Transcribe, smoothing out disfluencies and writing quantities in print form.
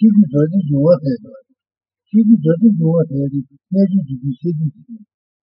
She could do what they do. She could do what they did.